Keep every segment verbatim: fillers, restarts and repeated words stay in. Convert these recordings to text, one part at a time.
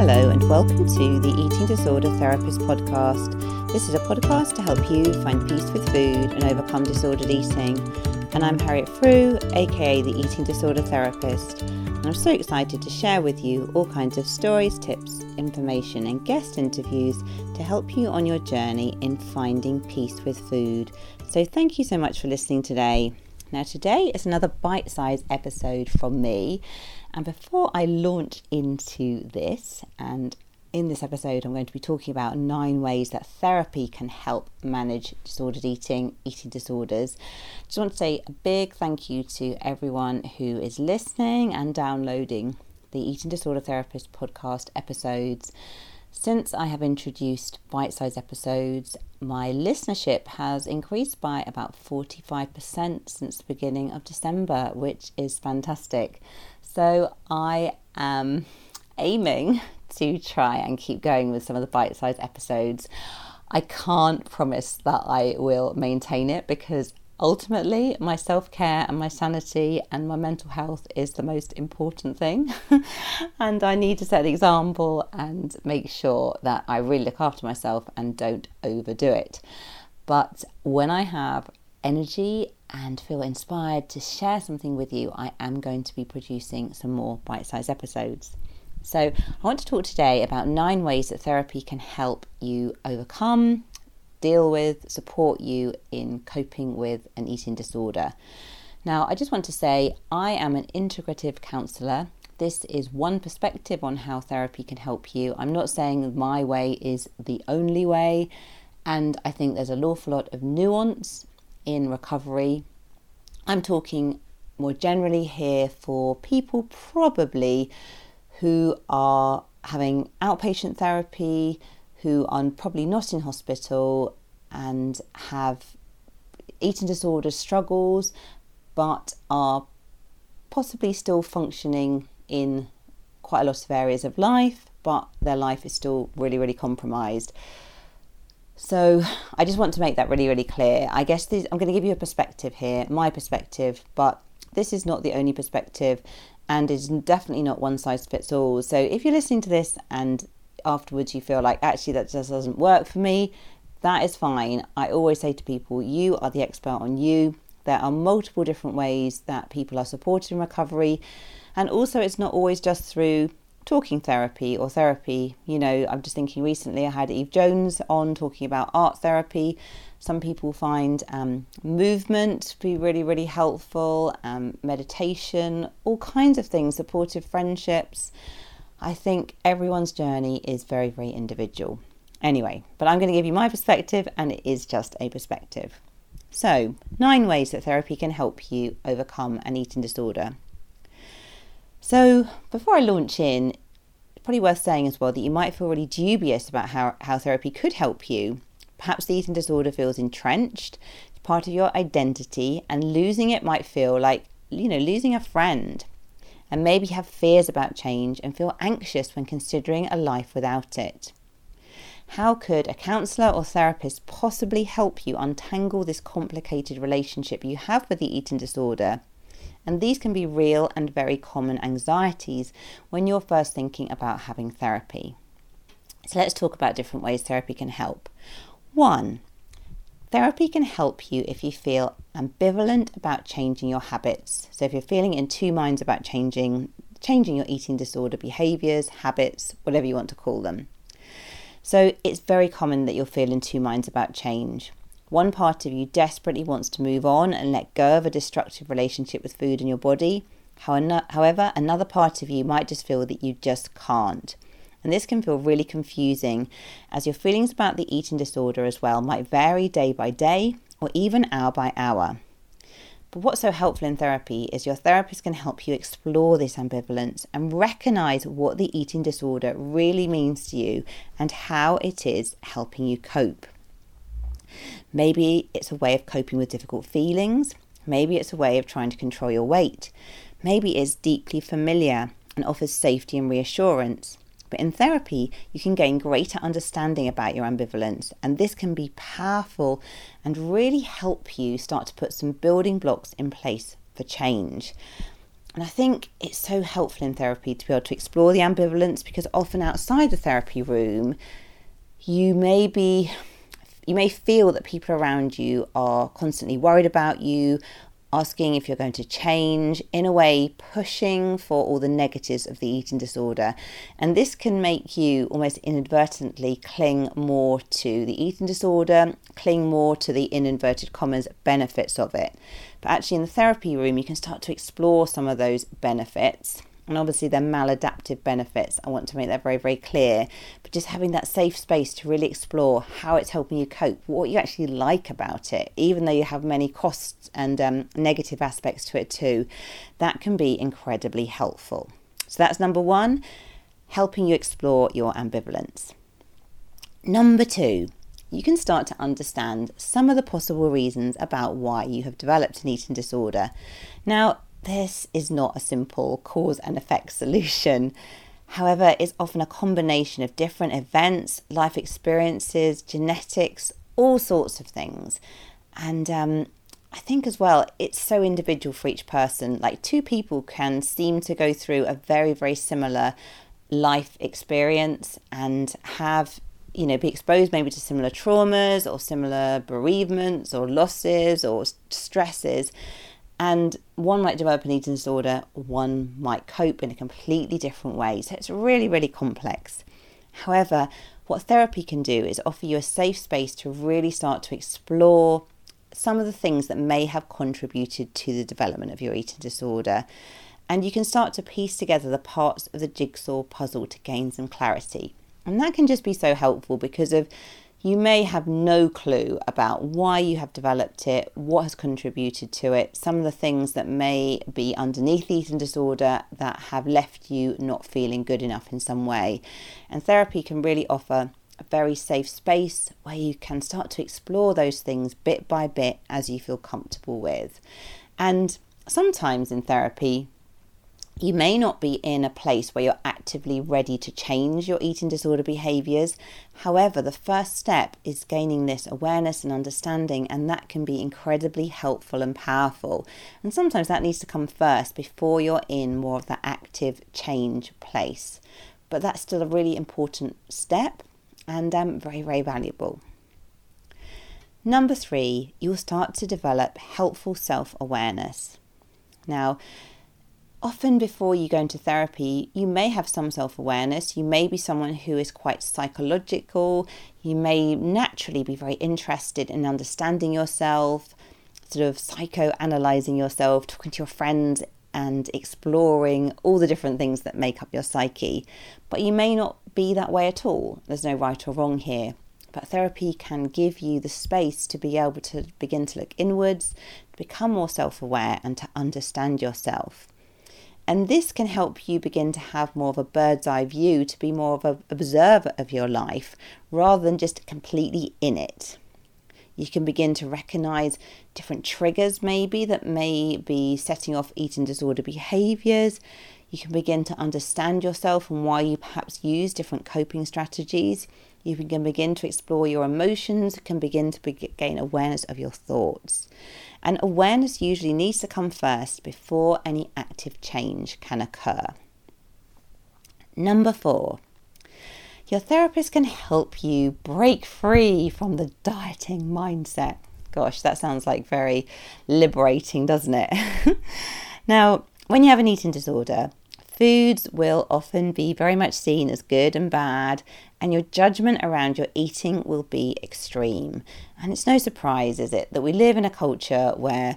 Hello and welcome to the Eating Disorder Therapist podcast. This is a podcast to help you find peace with food and overcome disordered eating. And I'm Harriet Frew, aka the Eating Disorder Therapist. And I'm so excited to share with you all kinds of stories, tips, information and guest interviews to help you on your journey in finding peace with food. So thank you so much for listening today. Now today is another bite-sized episode from me, and before I launch into this, and in this episode I'm going to be talking about nine ways that therapy can help manage disordered eating, eating disorders, just want to say a big thank you to everyone who is listening and downloading the Eating Disorder Therapist podcast episodes. Since I have introduced bite-sized episodes, my listenership has increased by about forty-five percent since the beginning of December, which is fantastic. So I am aiming to try and keep going with some of the bite-sized episodes. I can't promise that I will maintain it because ultimately, my self-care and my sanity and my mental health is the most important thing. And I need to set the example and make sure that I really look after myself and don't overdo it. But when I have energy and feel inspired to share something with you, I am going to be producing some more bite-sized episodes. So I want to talk today about nine ways that therapy can help you overcome, deal with, support you in coping with an eating disorder. Now, I just want to say I am an integrative counsellor. This is one perspective on how therapy can help you. I'm not saying my way is the only way, and I think there's an awful lot of nuance in recovery. I'm talking more generally here for people probably who are having outpatient therapy, who are probably not in hospital and have eating disorder struggles, but are possibly still functioning in quite a lot of areas of life, but their life is still really, really compromised. So I just want to make that really, really clear. I guess this, I'm going to give you a perspective here, my perspective, but this is not the only perspective and it's definitely not one size fits all. So if you're listening to this and afterwards you feel like actually that just doesn't work for me, that is fine. I always say to people, you are the expert on you. There are multiple different ways that people are supported in recovery, and also it's not always just through talking therapy or therapy. You know, I'm just thinking recently I had Eve Jones on talking about art therapy. Some people find um, movement to be really, really helpful, um, meditation, all kinds of things, supportive friendships. I think everyone's journey is very, very individual. Anyway, but I'm going to give you my perspective, and it is just a perspective. So, nine ways that therapy can help you overcome an eating disorder. So, before I launch in, it's probably worth saying as well that you might feel really dubious about how, how therapy could help you. Perhaps the eating disorder feels entrenched, it's part of your identity, and losing it might feel like, you know, losing a friend. And maybe have fears about change and feel anxious when considering a life without it. How could a counsellor or therapist possibly help you untangle this complicated relationship you have with the eating disorder? And these can be real and very common anxieties when you're first thinking about having therapy. So let's talk about different ways therapy can help. One, therapy can help you if you feel ambivalent about changing your habits. So if you're feeling in two minds about changing changing your eating disorder behaviours, habits, whatever you want to call them. So it's very common that you'll feel in two minds about change. One part of you desperately wants to move on and let go of a destructive relationship with food and your body. However, another part of you might just feel that you just can't. And this can feel really confusing, as your feelings about the eating disorder as well might vary day by day or even hour by hour. But what's so helpful in therapy is your therapist can help you explore this ambivalence and recognise what the eating disorder really means to you and how it is helping you cope. Maybe it's a way of coping with difficult feelings. Maybe it's a way of trying to control your weight. Maybe it's deeply familiar and offers safety and reassurance. But in therapy, you can gain greater understanding about your ambivalence, and this can be powerful and really help you start to put some building blocks in place for change. And I think it's so helpful in therapy to be able to explore the ambivalence, because often outside the therapy room, you may be, you may feel that people around you are constantly worried about you, asking if you're going to change, in a way pushing for all the negatives of the eating disorder. And this can make you almost inadvertently cling more to the eating disorder, cling more to the, in inverted commas, benefits of it. But actually in the therapy room, you can start to explore some of those benefits. And obviously they're maladaptive benefits. I want to make that very, very clear. But just having that safe space to really explore how it's helping you cope, what you actually like about it, even though you have many costs and um, negative aspects to it too, that can be incredibly helpful. So that's number one, helping you explore your ambivalence. Number two, you can start to understand some of the possible reasons about why you have developed an eating disorder. Now, this is not a simple cause and effect solution. However, it's often a combination of different events, life experiences, genetics, all sorts of things. And um, I think as well, it's so individual for each person. Like, two people can seem to go through a very, very similar life experience and have, you know, be exposed maybe to similar traumas or similar bereavements or losses or stresses. And one might develop an eating disorder, one might cope in a completely different way. So it's really, really complex. However, what therapy can do is offer you a safe space to really start to explore some of the things that may have contributed to the development of your eating disorder. And you can start to piece together the parts of the jigsaw puzzle to gain some clarity. And that can just be so helpful, because of you may have no clue about why you have developed it, what has contributed to it, some of the things that may be underneath eating disorder that have left you not feeling good enough in some way. And therapy can really offer a very safe space where you can start to explore those things bit by bit as you feel comfortable with. And sometimes in therapy, you may not be in a place where you're actively ready to change your eating disorder behaviours. However, the first step is gaining this awareness and understanding, and that can be incredibly helpful and powerful. And sometimes that needs to come first before you're in more of that active change place. But that's still a really important step and um, very, very valuable. Number three, you'll start to develop helpful self-awareness. Now, often before you go into therapy, you may have some self-awareness. You may be someone who is quite psychological. You may naturally be very interested in understanding yourself, sort of psychoanalyzing yourself, talking to your friends and exploring all the different things that make up your psyche. But you may not be that way at all. There's no right or wrong here. But therapy can give you the space to be able to begin to look inwards, become more self-aware and to understand yourself. And this can help you begin to have more of a bird's eye view, to be more of an observer of your life rather than just completely in it. You can begin to recognise different triggers maybe that may be setting off eating disorder behaviours. You can begin to understand yourself and why you perhaps use different coping strategies. You can begin to explore your emotions, can begin to be- gain awareness of your thoughts. And awareness usually needs to come first before any active change can occur. Number four, your therapist can help you break free from the dieting mindset. Gosh, that sounds like very liberating, doesn't it? Now, when you have an eating disorder, foods will often be very much seen as good and bad, and your judgment around your eating will be extreme. And it's no surprise, is it, that we live in a culture where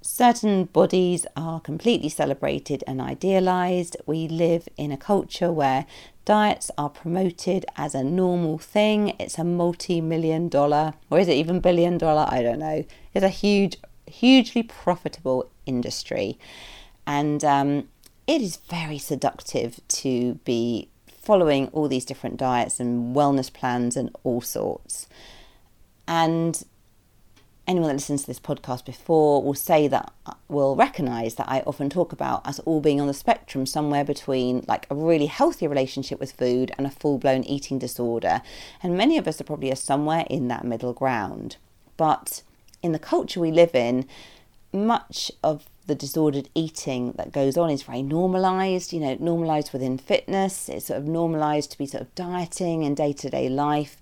certain bodies are completely celebrated and idealised. We live in a culture where diets are promoted as a normal thing. It's a multi-million dollar, or is it even billion dollar? I don't know. It's a huge, hugely profitable industry. And um, it is very seductive to be following all these different diets and wellness plans and all sorts. And anyone that listens to this podcast before will say that, will recognise that I often talk about us all being on the spectrum somewhere between like a really healthy relationship with food and a full-blown eating disorder. And many of us are probably somewhere in that middle ground. But in the culture we live in, much of the disordered eating that goes on is very normalised, you know, normalised within fitness. It's sort of normalised to be sort of dieting in day-to-day life.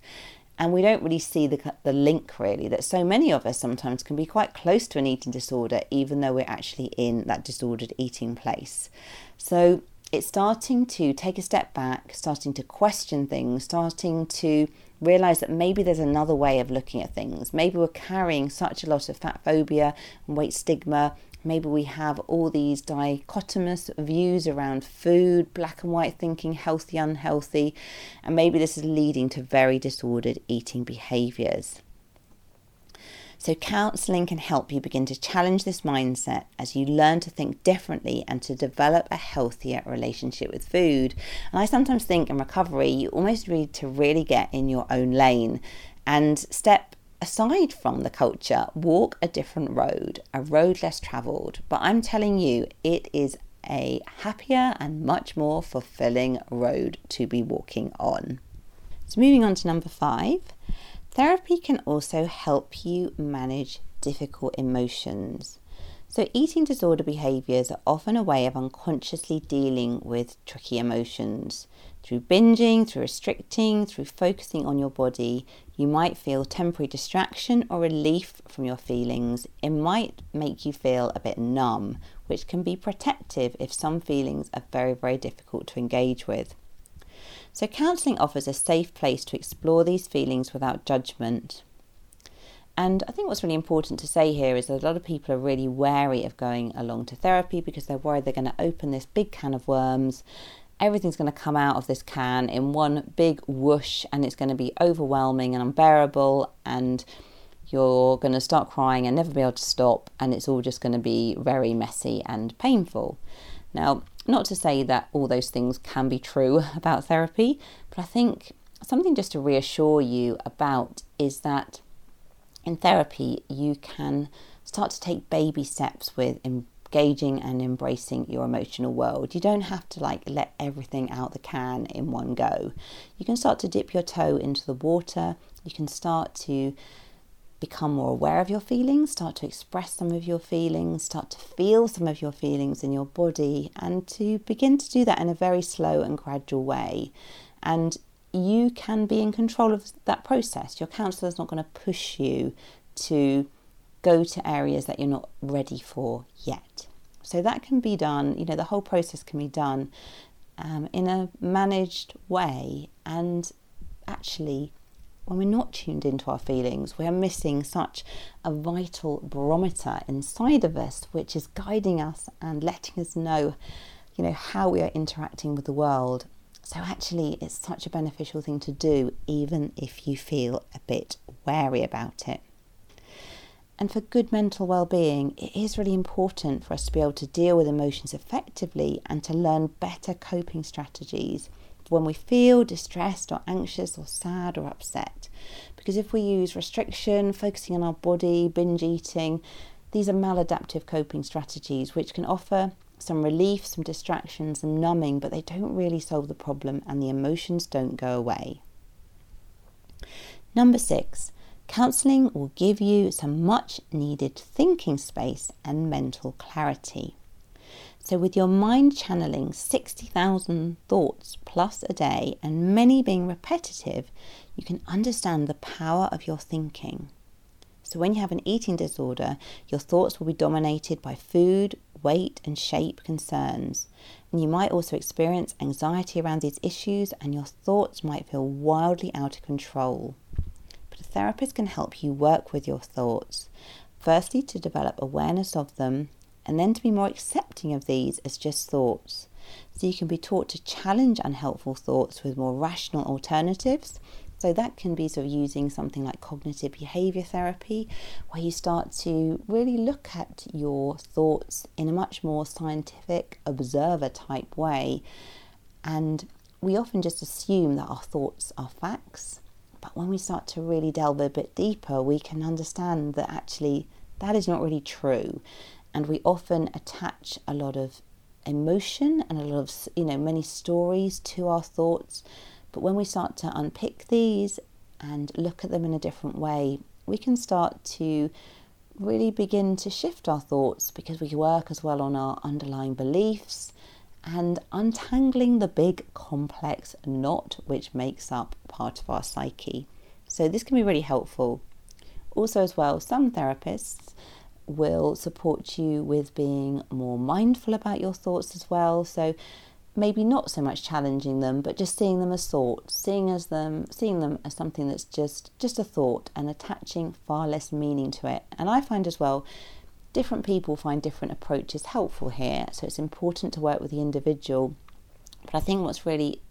And we don't really see the the link, really, that so many of us sometimes can be quite close to an eating disorder, even though we're actually in that disordered eating place. So it's starting to take a step back, starting to question things, starting to realise that maybe there's another way of looking at things. Maybe we're carrying such a lot of fat phobia and weight stigma. Maybe we have all these dichotomous views around food, black and white thinking, healthy, unhealthy, and maybe this is leading to very disordered eating behaviours. So counselling can help you begin to challenge this mindset as you learn to think differently and to develop a healthier relationship with food. And I sometimes think in recovery, you almost need to really get in your own lane and step aside from the culture, walk a different road, a road less travelled. But I'm telling you, it is a happier and much more fulfilling road to be walking on. So moving on to number five, therapy can also help you manage difficult emotions. So eating disorder behaviours are often a way of unconsciously dealing with tricky emotions. Through binging, through restricting, through focusing on your body, you might feel temporary distraction or relief from your feelings. It might make you feel a bit numb, which can be protective if some feelings are very, very difficult to engage with. So counselling offers a safe place to explore these feelings without judgment. And I think what's really important to say here is that a lot of people are really wary of going along to therapy because they're worried they're going to open this big can of worms. Everything's going to come out of this can in one big whoosh and it's going to be overwhelming and unbearable and you're going to start crying and never be able to stop and it's all just going to be very messy and painful. Now, not to say that all those things can be true about therapy, but I think something just to reassure you about is that in therapy you can start to take baby steps with em- engaging and embracing your emotional world. You don't have to like let everything out the can in one go. You can start to dip your toe into the water. You can start to become more aware of your feelings, start to express some of your feelings, start to feel some of your feelings in your body and to begin to do that in a very slow and gradual way. And you can be in control of that process. Your counselor's not going to push you to go to areas that you're not ready for yet. So that can be done, you know, the whole process can be done um, in a managed way. And actually, when we're not tuned into our feelings, we are missing such a vital barometer inside of us, which is guiding us and letting us know, you know, how we are interacting with the world. So actually, it's such a beneficial thing to do, even if you feel a bit wary about it. And for good mental well-being, it is really important for us to be able to deal with emotions effectively and to learn better coping strategies when we feel distressed or anxious or sad or upset. Because if we use restriction, focusing on our body, binge eating, these are maladaptive coping strategies which can offer some relief, some distraction, some numbing, but they don't really solve the problem and the emotions don't go away. Number six. Counselling will give you some much needed thinking space and mental clarity. So with your mind channelling sixty thousand thoughts plus a day and many being repetitive, you can understand the power of your thinking. So when you have an eating disorder, your thoughts will be dominated by food, weight and shape concerns. And you might also experience anxiety around these issues and your thoughts might feel wildly out of control. A therapist can help you work with your thoughts, firstly to develop awareness of them and then to be more accepting of these as just thoughts. So you can be taught to challenge unhelpful thoughts with more rational alternatives. So that can be sort of using something like cognitive behaviour therapy, where you start to really look at your thoughts in a much more scientific, observer type way. And we often just assume that our thoughts are facts. But when we start to really delve a bit deeper, we can understand that actually that is not really true. And we often attach a lot of emotion and a lot of, you know, many stories to our thoughts. But when we start to unpick these and look at them in a different way, we can start to really begin to shift our thoughts, because we work as well on our underlying beliefs and untangling the big complex knot which makes up part of our psyche. So this can be really helpful. Also as well, some therapists will support you with being more mindful about your thoughts as well. So maybe not so much challenging them, but just seeing them as thoughts, seeing as them, seeing them as something that's just, just a thought, and attaching far less meaning to it. And I find as well, different people find different approaches helpful here. So it's important to work with the individual. But I think what's really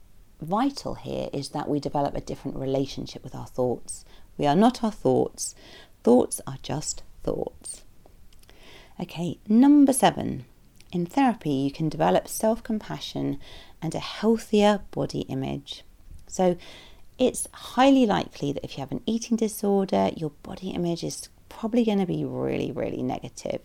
vital here is that we develop a different relationship with our thoughts. We are not our thoughts. Thoughts are just thoughts. Okay, number seven. In therapy, you can develop self-compassion and a healthier body image. So it's highly likely that if you have an eating disorder, your body image is probably going to be really, really negative.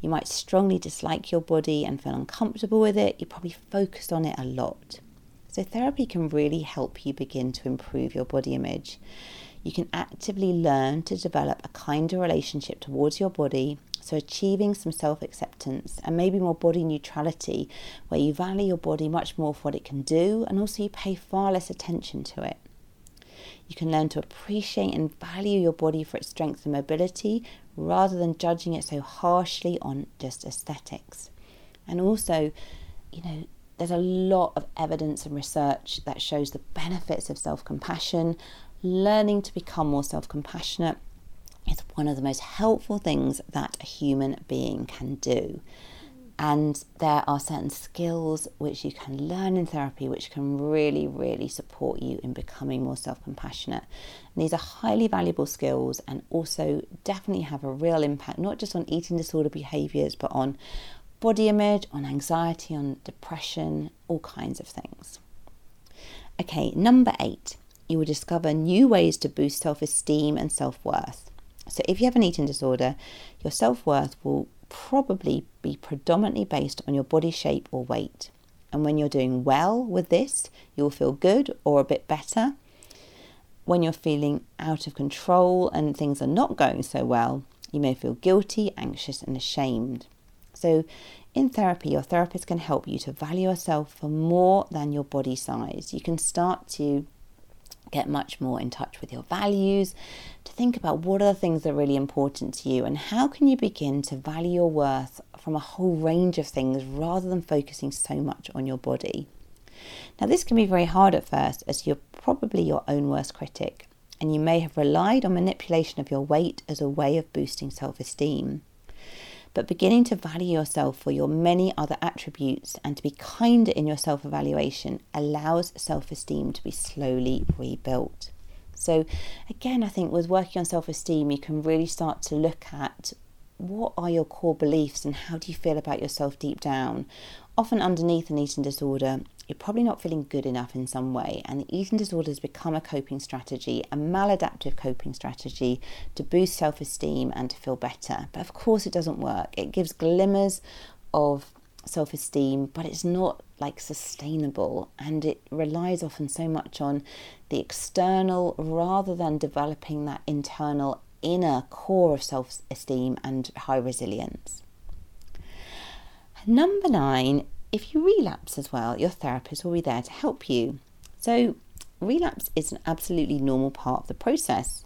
You might strongly dislike your body and feel uncomfortable with it. You're probably focused on it a lot. So therapy can really help you begin to improve your body image. You can actively learn to develop a kinder relationship towards your body, so achieving some self-acceptance and maybe more body neutrality, where you value your body much more for what it can do, and also you pay far less attention to it. You can learn to appreciate and value your body for its strength and mobility, rather than judging it so harshly on just aesthetics. And also, you know, there's a lot of evidence and research that shows the benefits of self-compassion. Learning to become more self-compassionate is one of the most helpful things that a human being can do. And there are certain skills which you can learn in therapy which can really, really support you in becoming more self-compassionate. And these are highly valuable skills, and also definitely have a real impact, not just on eating disorder behaviours, but on body image, on anxiety, on depression, all kinds of things. Okay, number eight. You will discover new ways to boost self-esteem and self-worth. So if you have an eating disorder, your self-worth will probably be predominantly based on your body shape or weight. And when you're doing well with this, you'll feel good or a bit better. When you're feeling out of control and things are not going so well, you may feel guilty, anxious, and ashamed. So in therapy, your therapist can help you to value yourself for more than your body size. You can start to get much more in touch with your values, to think about what are the things that are really important to you, and how can you begin to value your worth from a whole range of things rather than focusing so much on your body. Now, this can be very hard at first, as you're probably your own worst critic, and you may have relied on manipulation of your weight as a way of boosting self-esteem. But beginning to value yourself for your many other attributes and to be kinder in your self-evaluation allows self-esteem to be slowly rebuilt. So again, I think with working on self-esteem, you can really start to look at what are your core beliefs and how do you feel about yourself deep down. Often underneath an eating disorder, you're probably not feeling good enough in some way, and the eating disorder has become a coping strategy, a maladaptive coping strategy, to boost self-esteem and to feel better. But of course it doesn't work. It gives glimmers of self-esteem, but it's not like sustainable, and it relies often so much on the external rather than developing that internal inner core of self-esteem and high resilience. Number nine. If you relapse as well, your therapist will be there to help you. So relapse is an absolutely normal part of the process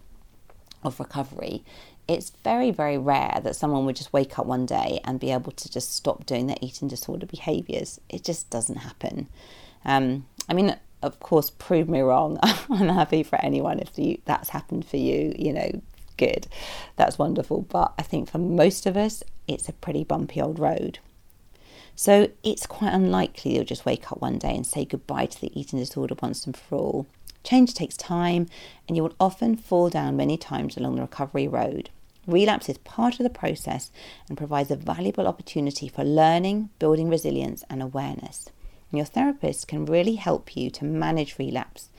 of recovery. It's very, very rare that someone would just wake up one day and be able to just stop doing their eating disorder behaviours. It just doesn't happen. Um, I mean, of course, prove me wrong. I'm happy for anyone if you, that's happened for you, you know, good. That's wonderful. But I think for most of us, it's a pretty bumpy old road. So it's quite unlikely you'll just wake up one day and say goodbye to the eating disorder once and for all. Change takes time, and you will often fall down many times along the recovery road. Relapse is part of the process and provides a valuable opportunity for learning, building resilience and awareness. And your therapist can really help you to manage relapse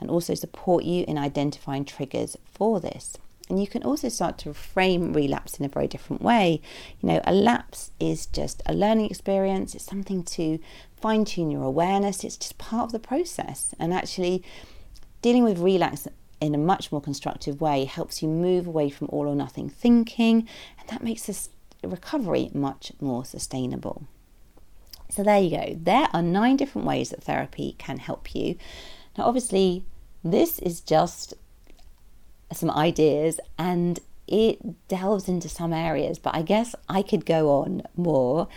and also support you in identifying triggers for this. And you can also start to frame relapse in a very different way. You know, a lapse is just a learning experience. It's something to fine-tune your awareness. It's just part of the process. And actually, dealing with relapse in a much more constructive way, helps you move away from all or nothing thinking, and that makes this recovery much more sustainable. So there you go. There are nine different ways that therapy can help you. Now, obviously, this is just some ideas and it delves into some areas, but I guess I could go on more,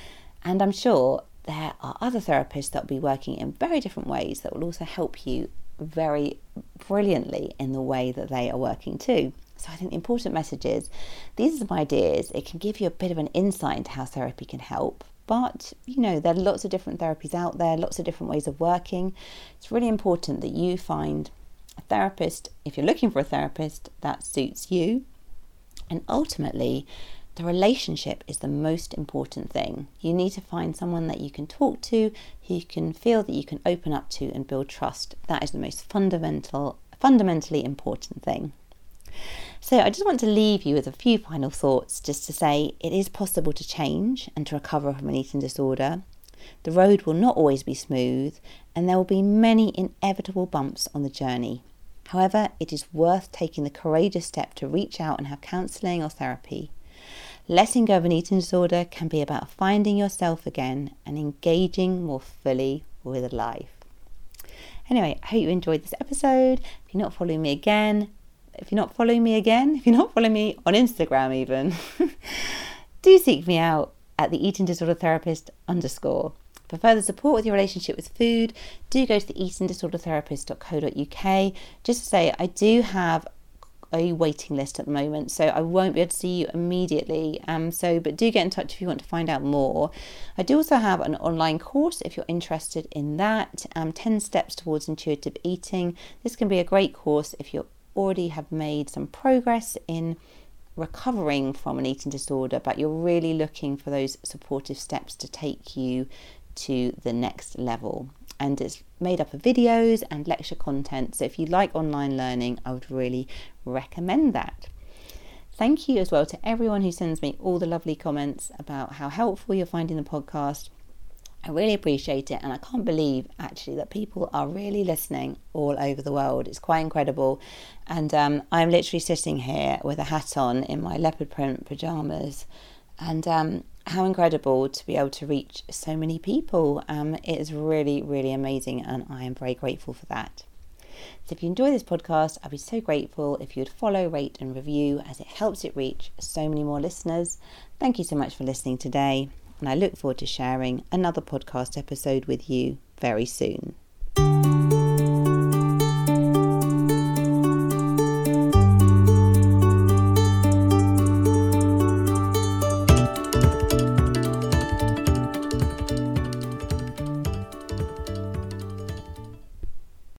and I'm sure there are other therapists that will be working in very different ways that will also help you very brilliantly in the way that they are working too. So I think the important message is, these are some ideas. It can give you a bit of an insight into how therapy can help, but you know, there are lots of different therapies out there, lots of different ways of working. It's really important that you find a therapist, if you're looking for a therapist, that suits you. And ultimately, the relationship is the most important thing. You need to find someone that you can talk to, who you can feel that you can open up to and build trust. That is the most fundamental, fundamentally important thing. So I just want to leave you with a few final thoughts, just to say it is possible to change and to recover from an eating disorder. The road will not always be smooth, and there will be many inevitable bumps on the journey. However, it is worth taking the courageous step to reach out and have counselling or therapy. Letting go of an eating disorder can be about finding yourself again and engaging more fully with life. Anyway, I hope you enjoyed this episode. If you're not following me again, if you're not following me again, if you're not following me on Instagram even, do seek me out at the eating disorder therapist underscore. For further support with your relationship with food, do go to the eating disorder therapist dot co dot uk. Just to say, I do have a waiting list at the moment, so I won't be able to see you immediately. Um, so, but do get in touch if you want to find out more. I do also have an online course if you're interested in that. Um, ten steps towards intuitive eating. This can be a great course if you already have made some progress in recovering from an eating disorder, but you're really looking for those supportive steps to take you to the next level. And it's made up of videos and lecture content, so if you like online learning, I would really recommend that. Thank you as well to everyone who sends me all the lovely comments about how helpful you're finding the podcast. I really appreciate it, and I can't believe actually that people are really listening all over the world. It's quite incredible, and um, I'm literally sitting here with a hat on in my leopard print pyjamas, and um, how incredible to be able to reach so many people. Um, it is really, really amazing, and I am very grateful for that. So if you enjoy this podcast, I'd be so grateful if you'd follow, rate and review, as it helps it reach so many more listeners. Thank you so much for listening today, and I look forward to sharing another podcast episode with you very soon.